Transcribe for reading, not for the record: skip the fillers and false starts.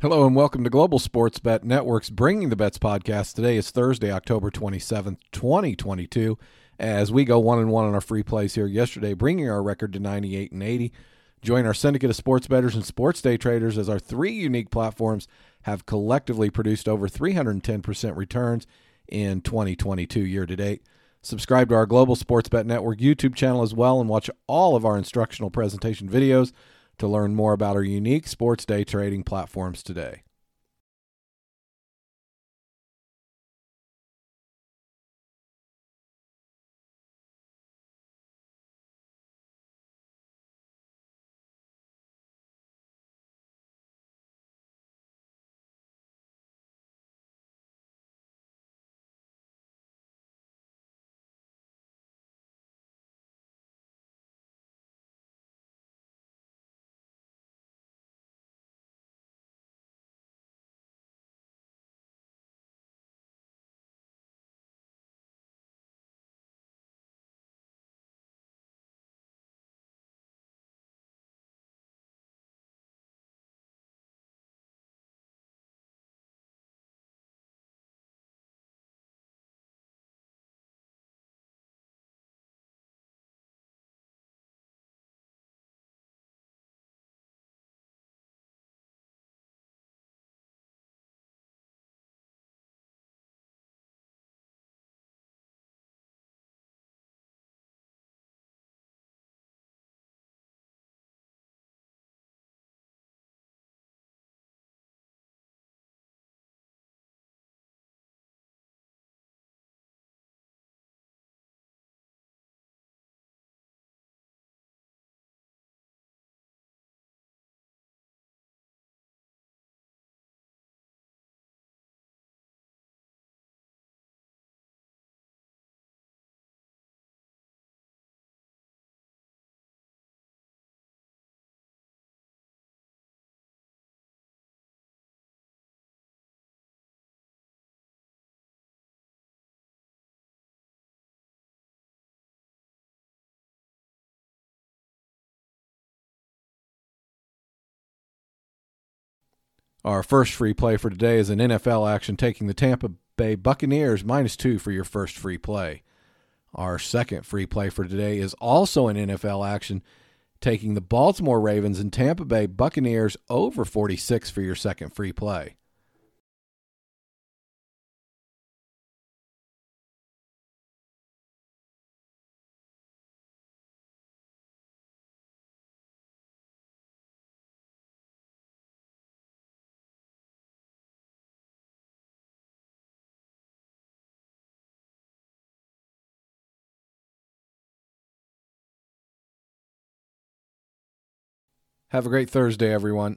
Hello and welcome to Global Sports Bet Network's Bringing the Bets podcast. Today is Thursday, October 27th, 2022. As we go 1-1 on our free plays here yesterday, bringing our record to 98 and 80. Join our syndicate of sports bettors and sports day traders as our three unique platforms have collectively produced over 310% returns in 2022 year to date. Subscribe to our Global Sports Bet Network YouTube channel as well and watch all of our instructional presentation videos to learn more about our unique sports day trading platforms today. Our first free play for today is an NFL action taking the Tampa Bay Buccaneers -2 for your first free play. Our second free play for today is also an NFL action taking the Baltimore Ravens and Tampa Bay Buccaneers over 46 for your second free play. Have a great Thursday, everyone.